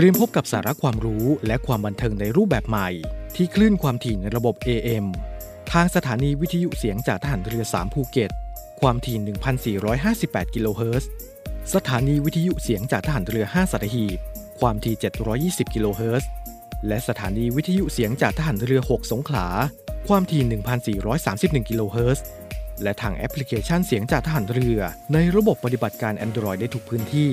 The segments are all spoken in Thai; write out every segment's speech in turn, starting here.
เตรียมพบกับสาระความรู้และความบันเทิงในรูปแบบใหม่ที่คลื่นความถี่ในระบบ AM ทางสถานีวิทยุเสียงจากทหารเรือ3ภูเก็ตความถี่ 1,458 กิโลเฮิรตซ์สถานีวิทยุเสียงจากทหารเรือ5สัตหีบความถี่720 กิโลเฮิรตซ์และสถานีวิทยุเสียงจากทหารเรือ6สงขลาความถี่ 1,431 กิโลเฮิรตซ์และทางแอปพลิเคชันเสียงจากทหารเรือในระบบปฏิบัติการ Android ได้ทุกพื้นที่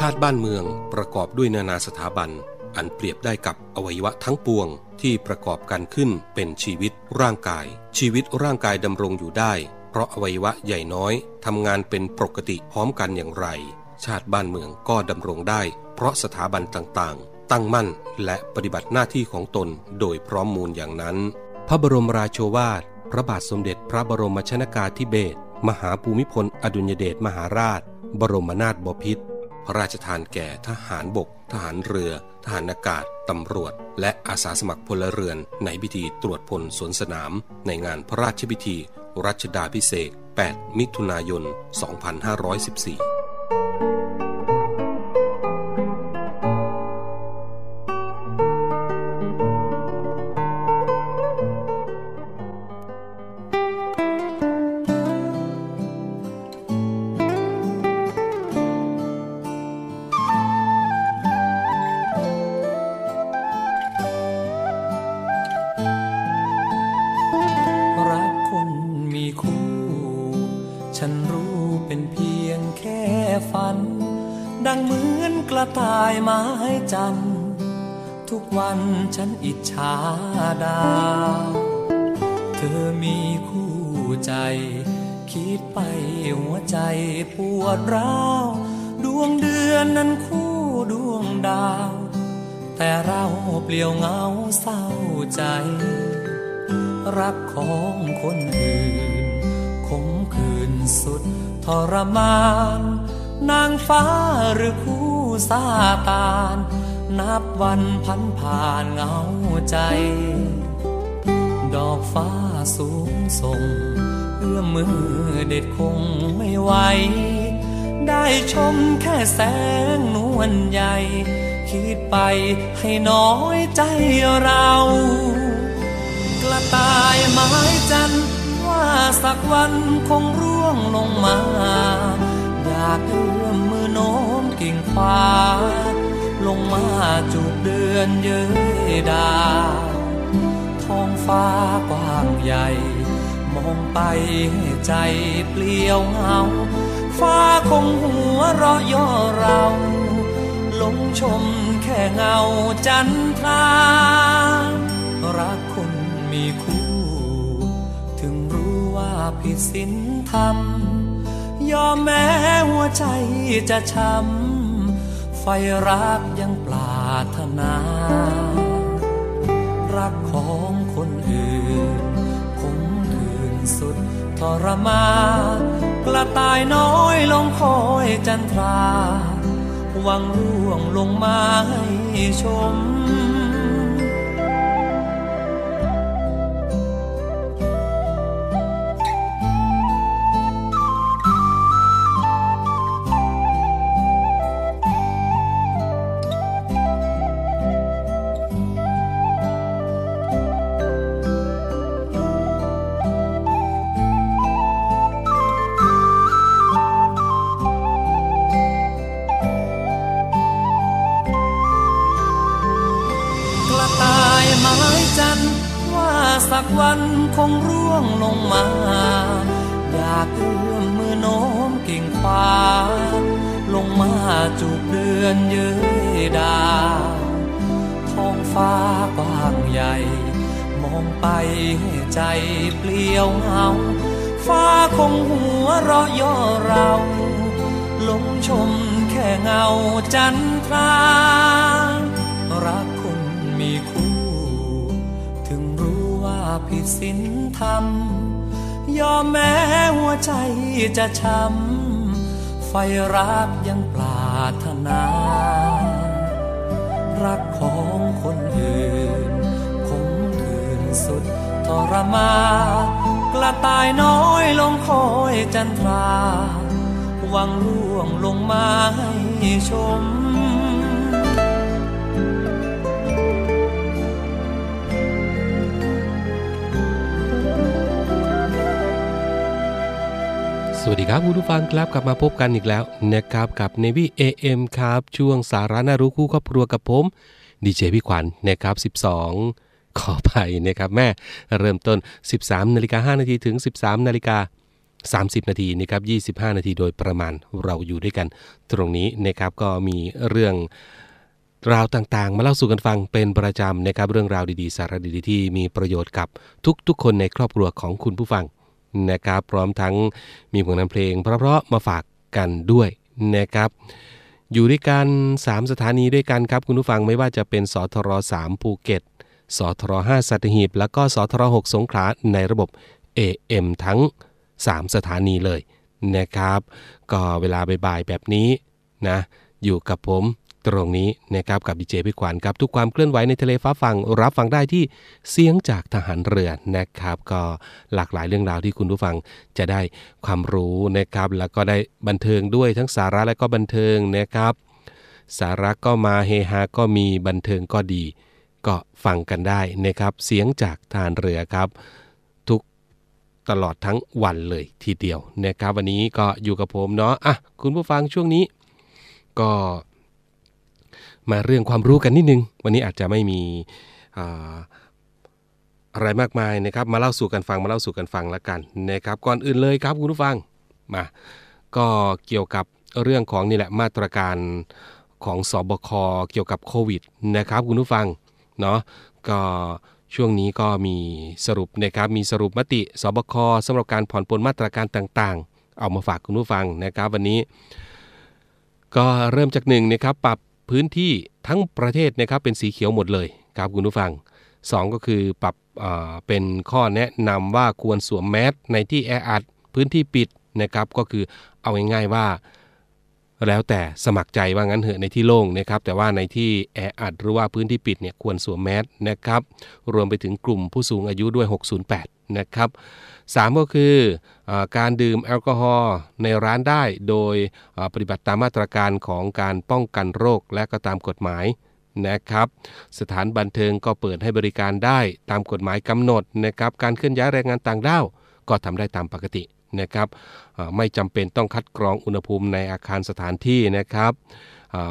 ชาติบ้านเมืองประกอบด้วยนานาสถาบันอันเปรียบได้กับอวัยวะทั้งปวงที่ประกอบกันขึ้นเป็นชีวิตร่างกายชีวิตร่างกายดำรงอยู่ได้เพราะอวัยวะใหญ่น้อยทำงานเป็นปกติพร้อมกันอย่างไรชาติบ้านเมืองก็ดำรงได้เพราะสถาบันต่างๆตั้งมั่นและปฏิบัติหน้าที่ของตนโดยพร้อมมูลอย่างนั้นพระบรมราโชวาทพระบาทสมเด็จพระบรมชนกาธิเบศรมหาภูมิพลอดุลยเดชมหาราชบรมนาถบพิตรพระราชทานแก่ทหารบกทหารเรือทหารอากาศตำรวจและอาสาสมัครพลเรือนในพิธีตรวจพลสวนสนามในงานพระราชพิธีรัชดาภิเษก 8 มิถุนายน 2514ทุกวันฉันอิจฉาดาวเธอมีคู่ใจคิดไปหัวใจปวดร้าวดวงเดือนนั้นคู่ดวงดาวแต่เราเปลี่ยวเหงาเศร้าใจรักของคนอื่นคมคืนสุดทรมานนางฟ้าหรือคู่ซาตานนับวันพันผ่านเงาใจดอกฟ้าสูงส่งเอื้อมมือเด็ดคงไม่ไหวได้ชมแค่แสงนวลใหญ่คิดไปให้น้อยใจเรากระต่ายไม้จันทร์ว่าสักวันคงร่วงลงมาอยากเอื้อมมือโน้มกิ่งฟ้าลงมาจูบเดือนเย้ยดาวท้องฟ้ากว้างใหญ่มองไปใจเปลี่ยวเหงาฟ้าคงหัวเราะย่อเราหลงชมแค่เงาจันทรารักคนมีคู่ถึงรู้ว่าผิดศีลธรรมยอมแม้หัวใจจะช้ำไฟรักยังปรารถนารักของคนอื่นคงอื่นสุดทรมานกระต่ายน้อยลงคอยจันทราหวังร่วงลงมาให้ชม สักวันคงร่วงลงมาอยากเอื้อมมือโน้มกิ่งฟ้าลงมาจูบเดือนเย้ยดาวท้องฟ้ากว้างใหญ่มองไปให้ใจเปลี่ยวเหงาฟ้าคงหัวเราะย่อเราลงชมแค่เงาจันทรารักคนมีคู่ถึงรู้ว่าผิดศีลธรรมยอมแม้หัวใจจะช้ำไฟรักยังปรารถนารักของคนอื่นคมคืนสุดทรมากระต่ายน้อยลงคอยจันทราวังร่วงลงมาให้ชมสวัสดีครับคุณผู้ฟังครับกลับมาพบกันอีกแล้วนะครับกับ Navy AM ครับช่วงสาระน่ารู้คู่ครอบครัวกับผมดีเจพี่ขวัญ นะครับ12ขอไปนะครับแม่เริ่มต้น 13:05 น.ถึง 13:30 น.นะครับ25 นาทีโดยประมาณเราอยู่ด้วยกันตรงนี้นะครับก็มีเรื่องราวต่างๆมาเล่าสู่กันฟังเป็นประจำนะครับเรื่องราวดีๆสาระดีๆที่มีประโยชน์กับทุกๆคนในครอบครัวของคุณผู้ฟังนะครับพร้อมทั้งมีผลงานเพลงเพราะๆมาฝากกันด้วยนะครับอยู่ด้วยกัน3สถานีด้วยกันครับคุณผู้ฟังไม่ว่าจะเป็นสทร3ภูเก็ตสทร5สัตหีบแล้วก็สทร6สงขลาในระบบ AM ทั้ง3สถานีเลยนะครับก็เวลาบ่ายๆแบบนี้นะอยู่กับผมตรงนี้นะครับกับดีเจพี่ขวัญครับทุกความเคลื่อนไหวในทะเลฟ้าฟังรับฟังได้ที่เสียงจากทหารเรือนะครับก็หลากหลายเรื่องราวที่คุณผู้ฟังจะได้ความรู้นะครับแล้วก็ได้บันเทิงด้วยทั้งสาระและก็บันเทิงนะครับสาระก็มาเฮฮาก็มีบันเทิงก็ดีก็ฟังกันได้นะครับเสียงจากทหารเรือครับทุกตลอดทั้งวันเลยทีเดียวนะครับวันนี้ก็อยู่กับผมเนาะอ่ะคุณผู้ฟังช่วงนี้ก็มาเรื่องความรู้กันนิดนึงวันนี้อาจจะไม่มีอะไรมากมายนะครับมาเล่าสู่กันฟังละกันนะครับก่อนอื่นเลยครับคุณผู้ฟังมาก็เกี่ยวกับเรื่องของนี่แหละมาตรการของสบคเกี่ยวกับโควิดนะครับคุณผู้ฟังเนาะก็ช่วงนี้ก็มีสรุปนะครับมีสรุปมติสบคสำหรับการผ่อนปลนมาตรการต่างๆเอามาฝากคุณผู้ฟังนะครับวันนี้ก็เริ่มจาก1นะครับปรับพื้นที่ทั้งประเทศนะครับเป็นสีเขียวหมดเลยครับคุณผู้ฟัง2ก็คือปรับเป็นข้อแนะนำว่าควรสวมแมสในที่แออัดพื้นที่ปิดนะครับก็คือเอาง่ายๆว่าแล้วแต่สมัครใจว่างั้นเหอะในที่โล่งนะครับแต่ว่าในที่แออัดหรือว่าพื้นที่ปิดเนี่ยควรสวมแมสนะครับรวมไปถึงกลุ่มผู้สูงอายุด้วย608นะครับ3ก็คือการดื่มแอลกอฮอล์ในร้านได้โดยปฏิบัติตามมาตรการของการป้องกันโรคและก็ตามกฎหมายนะครับสถานบันเทิงก็เปิดให้บริการได้ตามกฎหมายกำหนดนะครับการเคลื่อนย้ายแรงงานต่างด้าวก็ทำได้ตามปกตินะครับไม่จำเป็นต้องคัดกรองอุณหภูมิในอาคารสถานที่นะครับ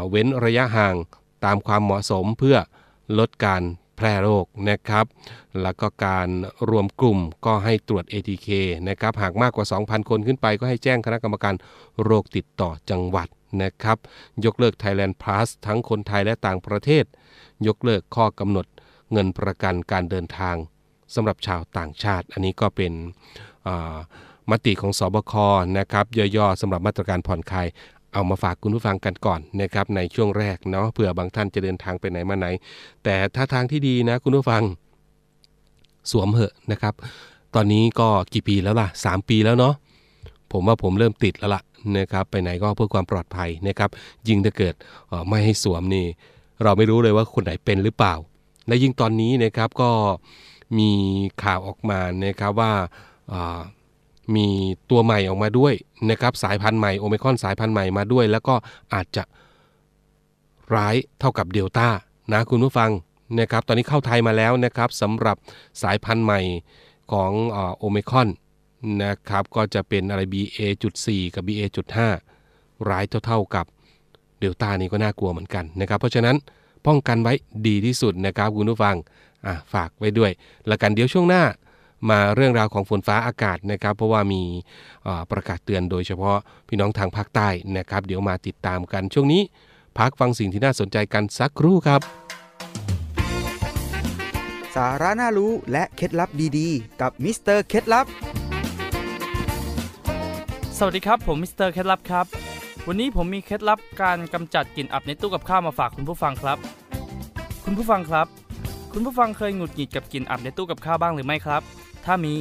เว้นระยะห่างตามความเหมาะสมเพื่อลดการแพร่โรคนะครับแล้วก็การรวมกลุ่มก็ให้ตรวจ ATK นะครับหากมากกว่า 2,000 คนขึ้นไปก็ให้แจ้งคณะกรรมการโรคติดต่อจังหวัดนะครับยกเลิก Thailand Plus ทั้งคนไทยและต่างประเทศยกเลิกข้อกำหนดเงินประกันการเดินทางสำหรับชาวต่างชาติอันนี้ก็เป็นมติของสบคนะครับย่อๆสำหรับมาตรการผ่อนคลายเอามาฝากคุณผู้ฟังกันก่อนนะครับในช่วงแรกเนาะเผื่อบางท่านจะเดินทางไปไหนมาไหนแต่ถ้าทางที่ดีนะคุณผู้ฟังสวมเหอะนะครับตอนนี้ก็กี่ปีแล้วล่ะ3ปีแล้วเนาะผมว่าผมเริ่มติดแล้วล่ะนะครับไปไหนก็เพื่อความปลอดภัยนะครับยิ่งถ้าเกิดไม่ให้สวมนี่เราไม่รู้เลยว่าคนไหนเป็นหรือเปล่าและยิ่งตอนนี้นะครับก็มีข่าวออกมานะครับว่ามีตัวใหม่ออกมาด้วยนะครับสายพันธุ์ใหม่โอไมครอนสายพันธุ์ใหม่มาด้วยแล้วก็อาจจะร้ายเท่ากับเดลต้านะคุณผู้ฟังนะครับตอนนี้เข้าไทยมาแล้วนะครับสำหรับสายพันธุ์ใหม่ของโอไมครอนนะครับก็จะเป็นอะไร BA.4 กับ BA.5 ร้ายเท่ากับเดลต้านี่ก็น่ากลัวเหมือนกันนะครับเพราะฉะนั้นป้องกันไว้ดีที่สุดนะครับคุณผู้ฟัง ฝากไว้ด้วยแล้วกันเดี๋ยวช่วงหน้ามาเรื่องราวของฝนฟ้าอากาศนะครับเพราะว่ามีประกาศเตือนโดยเฉพาะพี่น้องทางภาคใต้นะครับเดี๋ยวมาติดตามกันช่วงนี้พักฟังสิ่งที่น่าสนใจกันสักครู่ครับสาระน่ารู้และเคล็ดลับดีๆกับมิสเตอร์เคล็ดลับสวัสดีครับผมมิสเตอร์เคล็ดลับครับวันนี้ผมมีเคล็ดลับการกำจัดกลิ่นอับในตู้กับข้าวมาฝากคุณผู้ฟังครับคุณผู้ฟังเคยหงุดหงิดกับกลิ่นอับในตู้กับข้าวบ้างหรือไม่ครับถ้ามี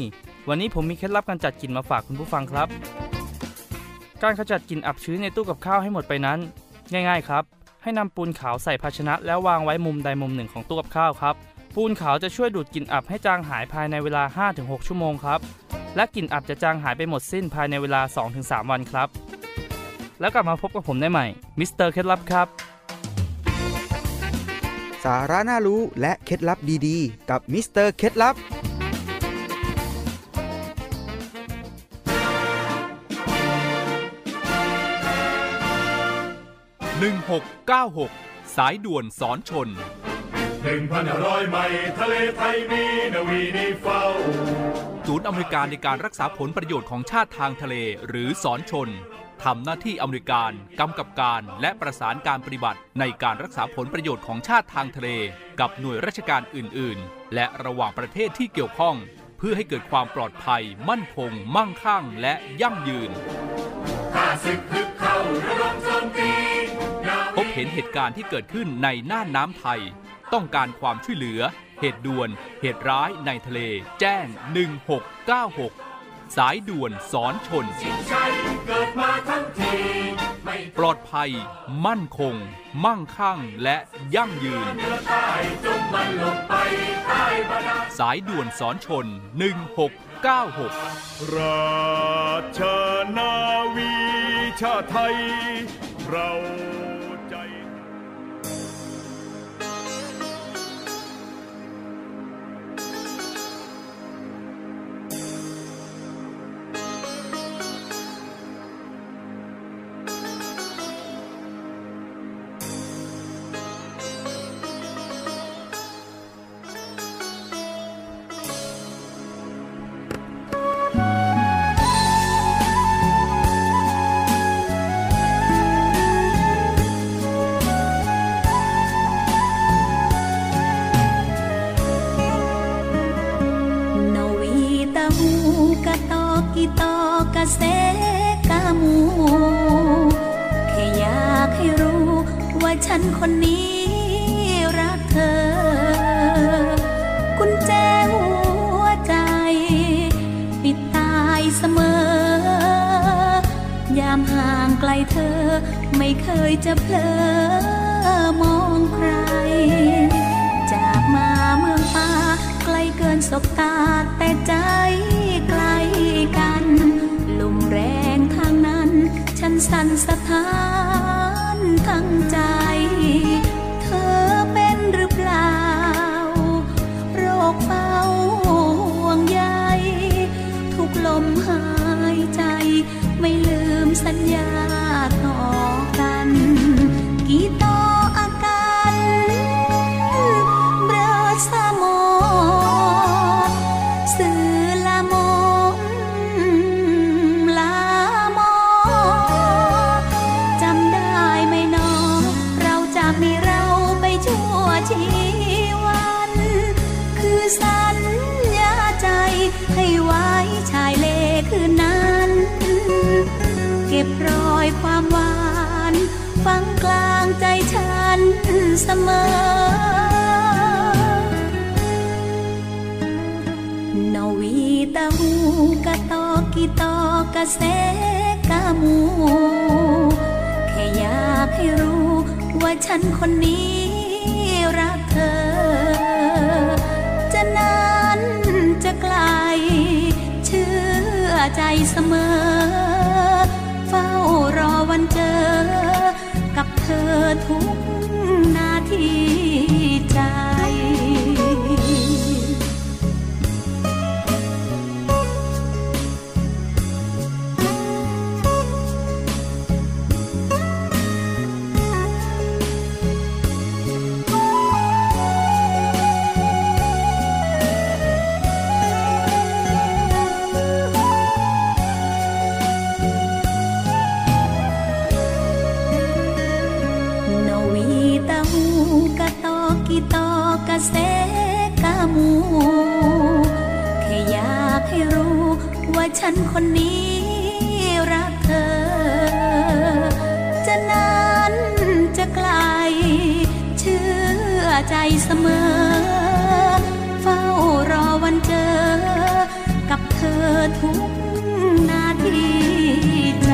วันนี้ผมมีเคล็ดลับการจัดกลิ่นมาฝากคุณผู้ฟังครับการขจัดกลิ่นอับชื้นในตู้กับข้าวให้หมดไปนั้นง่ายๆครับให้นำปูนขาวใส่ภาชนะแล้ววางไว้มุมใดมุมหนึ่งของตู้กับข้าวครับปูนขาวจะช่วยดูดกลิ่นอับให้จางหายภายในเวลา 5-6 ชั่วโมงครับและกลิ่นอับจะจางหายไปหมดสิ้นภายในเวลา 2-3 วันครับแล้วกลับมาพบกับผมได้ใหม่มิสเตอร์เคล็ดลับครับสาระน่ารู้และเคล็ดลับดีๆกับมิสเตอร์เคล็ดลับ1696สายด่วนสอนชน1,500 ไมล์ทะเลไทยมีนาวีนิเฝ้าศูนย์อเมริกันในการรักษาผลประโยชน์ของชาติทางทะเลหรือสอนชนทำหน้าที่อเมริกันกำกับการและประสานการปฏิบัติในการรักษาผลประโยชน์ของชาติทางทะเลกับหน่วยราชการอื่นๆและระหว่างประเทศที่เกี่ยวข้องเพื่อให้เกิดความปลอดภัยมั่นคงมั่งคั่งและยั่งยืนพบเห็นเหตุการณ์ที่เกิดขึ้นในน่านน้ำไทยต้องการความช่วยเหลือเหตุด่วนเหตุร้ายในทะเลแจ้ง1696สายด่วนสอนชนปลอดภัยมั่นคงมั่งคั่งและยั่งยืนสายด่วนสอนชน1696ราชนาวีชาติไทยเราฉันคนนี้รักเธอกุญแจหัวใจปิดตายเสมอยามห่างไกลเธอไม่เคยจะเผลอมองใครจากมาเมืองฟ้าไกลเกินสบตาแต่ใจไกลกันลมแรงทางนั้นฉันสั่นสะท้านทั้งใจเธอเป็นหรือเปล่าโรคเบาห่วงใยทุกลมหายใจไม่ลืมสัญญาต่อกันกี่ต่ออาการเบลอสมองสื่อละมงลามอจำได้ไหมน้องเราจะมีเราไปชั่วชีวันคือสัญญาใจให้ไว้ชายเลคืนนั้นเก็บรอยความหวานฝังกลางใจฉันเสมอนาวีตะหูกะตอกิตอกะเสกะมูแค่อยากให้รู้ว่าฉันคนนี้รักเธอจะนานจะไกลเชื่อใจเสมอเฝ้ารอวันเจอกับเธอทุกนาทีใจ เสกามูแค่อยากให้รู้ว่าฉันคนนี้รักเธอจะนานจะไกลเชื่อใจเสมอเฝ้ารอวันเจอกับเธอทุกนาทีใจ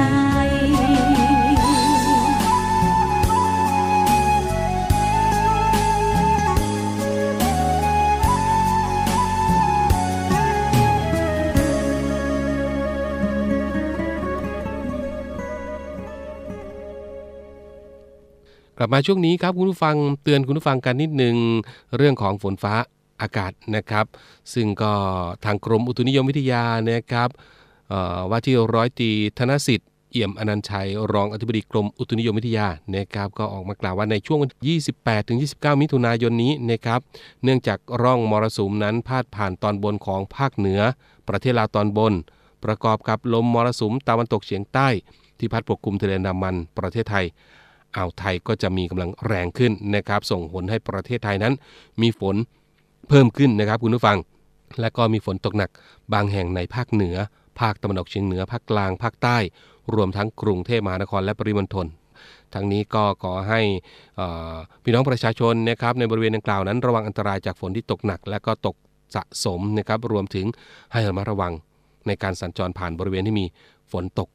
กลับมาช่วงนี้ครับคุณผู้ฟังเตือนคุณผู้ฟังกันนิดนึงเรื่องของฝนฟ้าอากาศนะครับซึ่งก็ทางกรมอุตุนิยมวิทยานะครับว่าที่ร้อยตรีธนสิทธิ์เอี่ยมอนันต์ชัยรองอธิบดีกรมอุตุนิยมวิทยานะครับก็ออกมากล่าวว่าในช่วง 28-29 มิถุนายนนี้นะครับเนื่องจากร่องมรสุมนั้นพาดผ่านตอนบนของภาคเหนือประเทศลาวตอนบนประกอบกับลมมรสุมตะวันตกเฉียงใต้ที่พัดปกคลุมทะเลอันดามันประเทศไทยอ่าวไทยก็จะมีกำลังแรงขึ้นนะครับส่งผลให้ประเทศไทยนั้นมีฝนเพิ่มขึ้นนะครับคุณผู้ฟังและก็มีฝนตกหนักบางแห่งในภาคเหนือภาคตะวันออกเฉียงเหนือภาคกลางภาคใต้รวมทั้งกรุงเทพมหานครและปริมณฑลทั้งนี้ก็ขอให้พี่น้องประชาชนนะครับในบริเวณดังกล่าวนั้นระวังอันตรายจากฝนที่ตกหนักและก็ตกสะสมนะครับรวมถึงให้ระมัดระวังในการสัญจรผ่านบริเวณที่มีฝนตก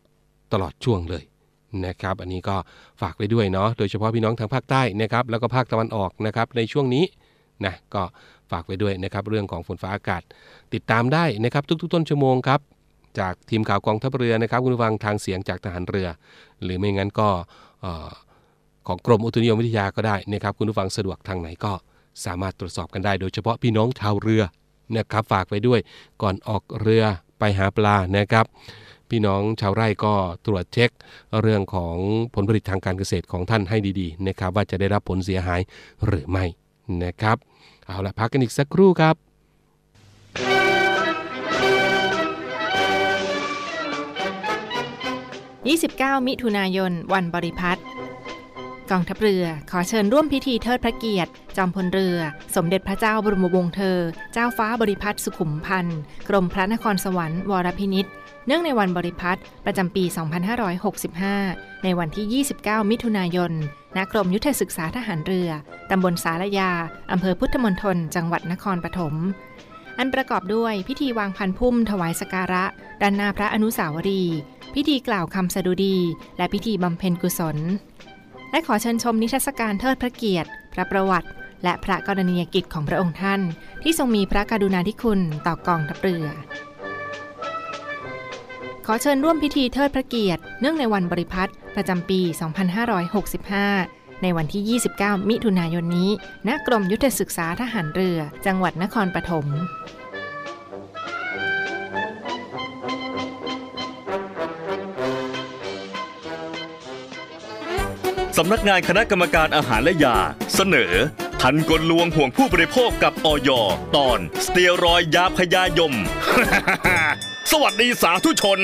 ตลอดช่วงเลยนะครับอันนี้ก็ฝากไว้ด้วยเนาะโดยเฉพาะพี่น้องทางภาคใต้นะครับแล้วก็ภาคตะวันออกนะครับในช่วงนี้นะก็ฝากไว้ด้วยนะครับเรื่องของฝนฟ้าอากาศติดตามได้นะครับทุกๆต้นชั่วโมงครับจากทีมข่าวกองทัพเรือนะครับคุณผู้ฟังทางเสียงจากทหารเรือหรือไม่งั้นก็ของกรมอุตุนิยมวิทยาก็ได้นะครับคุณผู้ฟังสะดวกทางไหนก็สามารถตรวจสอบกันได้โดยเฉพาะพี่น้องชาวเรือนะครับฝากไว้ด้วยก่อนออกเรือไปหาปลานะครับพี่น้องชาวไร่ก็ตรวจเช็คเรื่องของผลผลิตทางการเกษตรของท่านให้ดีๆนะครับว่าจะได้รับผลเสียหายหรือไม่นะครับเอาละพักกันอีกสักครู่ครับ29 มิถุนายนวันบริพัตรกองทัพเรือขอเชิญร่วมพิธีเทิดพระเกียรติจอมพลเรือสมเด็จพระเจ้าบรมวงศ์เธอเจ้าฟ้าบริพัตรสุขุมพันธ์กรมพระนครสวรรค์วรพินิจเนื่องในวันบริพัตรประจำปี 2565 ในวันที่ 29 มิถุนายน ณ กรมยุทธศึกษาทหารเรือ ตำบลสารยา อำเภอพุทธมณฑล จังหวัดนครปฐม อันประกอบด้วยพิธีวางพันพุ่มถวายสักการะด้านหน้าพระอนุสาวรีย์พิธีกล่าวคำสดุดีและพิธีบำเพ็ญกุศล และขอเชิญชมนิทรรศการเทิดพระเกียรติพระประวัติและพระกรณียกิจของพระองค์ท่านที่ทรงมีพระกรุณาธิคุณต่อกองทัพเรือขอเชิญร่วมพิธีเทิดพระเกียรติเนื่องในวันบริพัตรประจำปี 2565 ในวันที่ 29 มิถุนายนนี้ ณ กรมยุทธศึกษาทหารเรือ จังหวัดนครปฐมสำนักงานคณะกรรมการอาหารและยาเสนอทันกลลวงห่วงผู้บริโภคกับอย.ตอนสเตียรอยด์ยาพยายม สวัสดีสาธุชน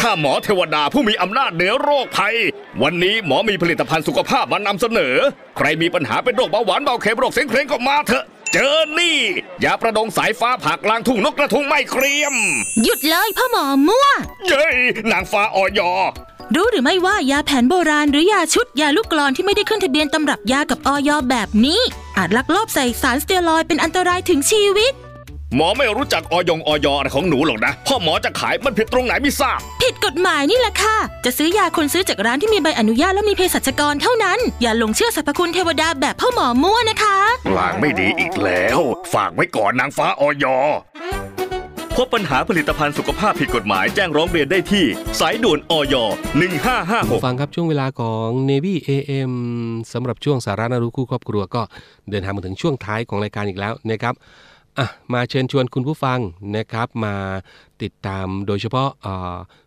ข้าหมอเทวดาผู้มีอำนาจเหนือโรคภัยวันนี้หมอมีผลิตภัณฑ์สุขภาพมานำเสนอใครมีปัญหาเป็นโรคเบาหวานเบาเค็มโรคเส้นเคล็งก็มาเถอะเจอนี่ยาประดงสายฟ้าผักล้างทุ่งนกกระทุงไม่เกรียมหยุดเลยพ่อหมอมั่วเย้ยนางฟ้าอย.รู้หรือไม่ว่ายาแผนโบราณหรือยาชุดยาลูกกลอนที่ไม่ได้ขึ้นทะเบียนตำรับยากับอย.แบบนี้อาจลักลอบใส่สารสเตียรอยด์เป็นอันตรายถึงชีวิตหมอไม่รู้จักอยอะไรของหนูหรอกนะพ่อหมอจะขายมันผิดตรงไหนไม่ทราบผิดกฎหมายนี่แหละค่ะจะซื้อยาคนซื้อจากร้านที่มีใบอนุญาตและมีเภสัชกรเท่านั้นอย่าหลงเชื่อสรรพคุณเทวดาแบบพ่อหมอมั่วนะคะลางไม่ดีอีกแล้วฝากไว้ก่อนนางฟ้าอยพบปัญหาผลิตภัณฑ์สุขภาพผิดกฎหมายแจ้งร้องเรียนได้ที่สายด่วนอย1556ฟังครับช่วงเวลาของ Navy AM สำหรับช่วงสาระน่ารู้คู่ครอบครัวก็เดินทางมาถึงช่วงท้ายของรายการอีกแล้วนะครับมาเชิญชวนคุณผู้ฟังนะครับมาติดตามโดยเฉพาะ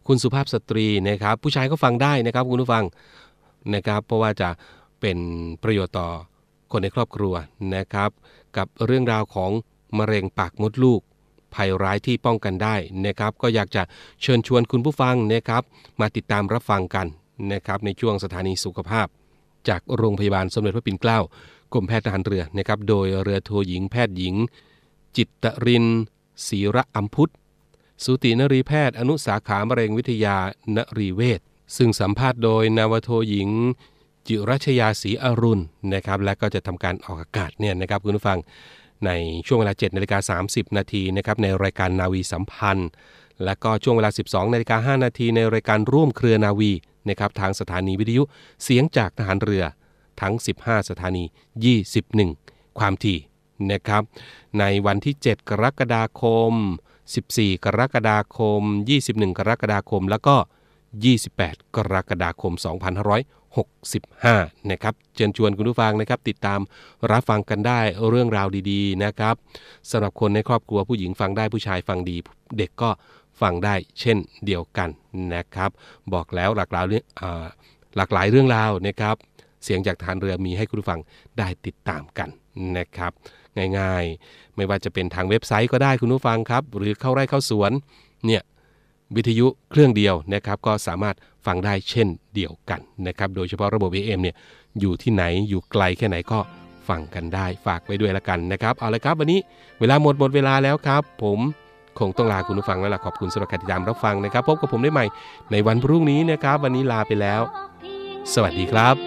คุณสุภาพสตรีนะครับผู้ชายก็ฟังได้นะครับคุณผู้ฟังนะครับเพราะว่าจะเป็นประโยชน์ต่อคนในครอบครัวนะครับกับเรื่องราวของมะเร็งปากมดลูกภัยร้ายที่ป้องกันได้นะครับก็อยากจะเชิญชวนคุณผู้ฟังนะครับมาติดตามรับฟังกันนะครับในช่วงสถานีสุขภาพจากโรงพยาบาลสมเด็จพระปิ่นเกล้า กรมแพทย์ทหารเรือนะครับโดยเรือโทหญิงแพทย์หญิงจิตรินศรีระอัมพุทธสูตินรีแพทย์อนุสาขามะเร็งวิทยานรีเวชซึ่งสัมภาษณ์โดยนาวโทหญิงจิรัชยาศรีอรุณนะครับและก็จะทำการออกอากาศเนี่ยนะครับคุณผู้ฟังในช่วงเวลา 7:30 น.นะครับในรายการนาวีสัมพันธ์และก็ช่วงเวลา 12:05 น.ในรายการร่วมเครือนาวีนะครับทางสถานีวิทยุเสียงจากทหารเรือทั้ง15สถานี21ความถี่นะครับในวันที่7กรกฎาคม14กรกฎาคม21กรกฎาคมแล้วก็28กรกฎาคม2565นะครับเชิญชวนคุณผู้ฟังนะครับติดตามรับฟังกันได้เรื่องราวดีๆนะครับสำหรับคนในครอบครัวผู้หญิงฟังได้ผู้ชายฟังดีเด็กก็ฟังได้เช่นเดียวกันนะครับบอกแล้วหลากหลายเรื่องราวนะครับเสียงจากทหารเรือมีให้คุณผู้ฟังได้ติดตามกันนะครับง่ายๆไม่ว่าจะเป็นทางเว็บไซต์ก็ได้คุณผู้ฟังครับหรือเข้าไร่เข้าสวนเนี่ยวิทยุเครื่องเดียวนะครับก็สามารถฟังได้เช่นเดียวกันนะครับโดยเฉพาะระบบ AM เนี่ยอยู่ที่ไหนอยู่ไกลแค่ไหนก็ฟังกันได้ฝากไว้ด้วยละกันนะครับเอาละครับวันนี้เวลาหมดเวลาแล้วครับผมคงต้องลาคุณผู้ฟังแล้วล่ะขอบคุณสำหรับการติดตามรับฟังนะครับพบกับผมได้ใหม่ในวันพรุ่งนี้นะครับวันนี้ลาไปแล้วสวัสดีครับ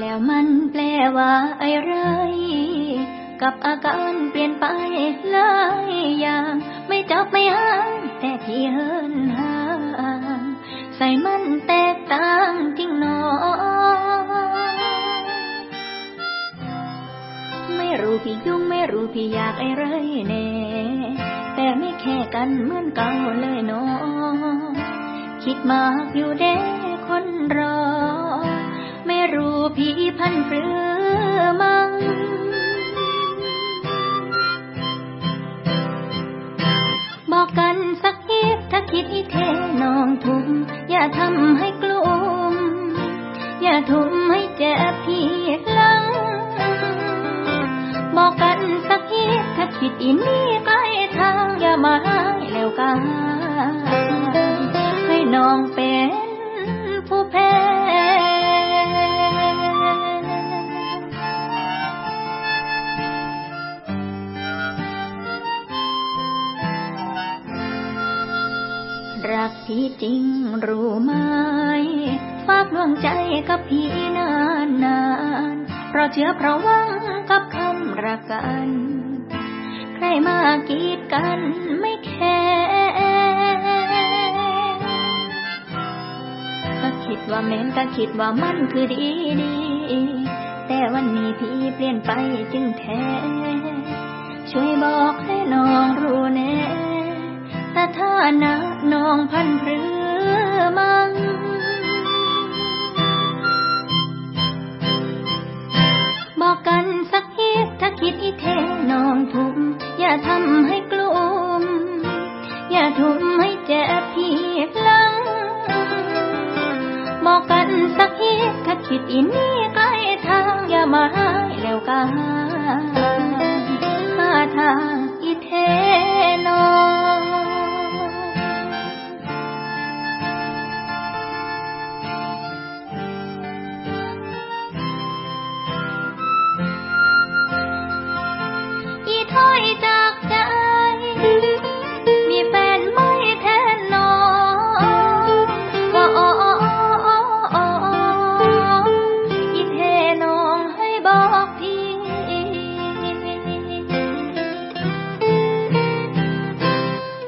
แล้วมันแปลว่าอะไรกับอาการเปลี่ยนไปหลายอย่างไม่จับไม่หางแต่พี่เหินห่างใส่มันแตกต่างทิ้งน้องไม่รู้พี่ยุ่งไม่รู้พี่อยากอะไรแน่แต่ไม่แค่กันเหมือนเก่าเลยน้องคิดมากอยู่เด้คนรอไม่รู้พี่พันหรือมั้งบอกกันสักทีถ้าคิดอีเทน้องทุ่มอย่าทำให้กลุ้มอย่าทุ่มให้เจ็บพี่หลังบอกกันสักทีถ้าคิดอีนี่ใกล้ทางอย่ามาให้แล้วกันให้น้องเป็นผู้แพ้รักพี่จริงรู้ไหมฝากดวงใจกับพี่นานๆเพราะเชื่อเพราะหวังกับคำรักกันใครมากีดกันไม่แคร์ก็คิดว่าแม้นก็คิดว่ามันคือดีๆแต่วันนี้พี่เปลี่ยนไปจึงแท้ช่วยบอกให้น้องรู้แน่แต่ถ้านะน้องพันหรือมั้งบอกกันสักทีถ้าคิดอีเทน้องทุ่มอย่าทำให้กลุ้มอย่าทุ่มให้เจ็บพี่หลังบอกกันสักทีถ้าคิดอีนี่ใกล้ทางอย่ามาให้แล้วกันมาทางอีเทน้องถอยจากใจมีแฟนไม่แทนน้องก็อีเทน้องให้บอกพี่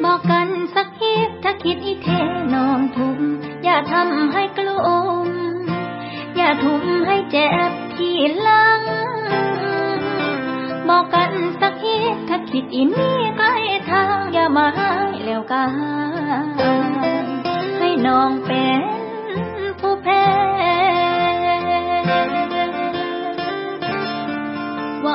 บอกกันสักทีถ้าคิดอีเทน้องทุ่มอย่าทำให้กลุ้มอย่าทุ่มให้เจ็บที่หลังบอกกันสักทีถ้าคิดอีนี่ใกล้ทางอย่ามาให้แล้วกันให้น้องเป็นผู้แพ้ว่า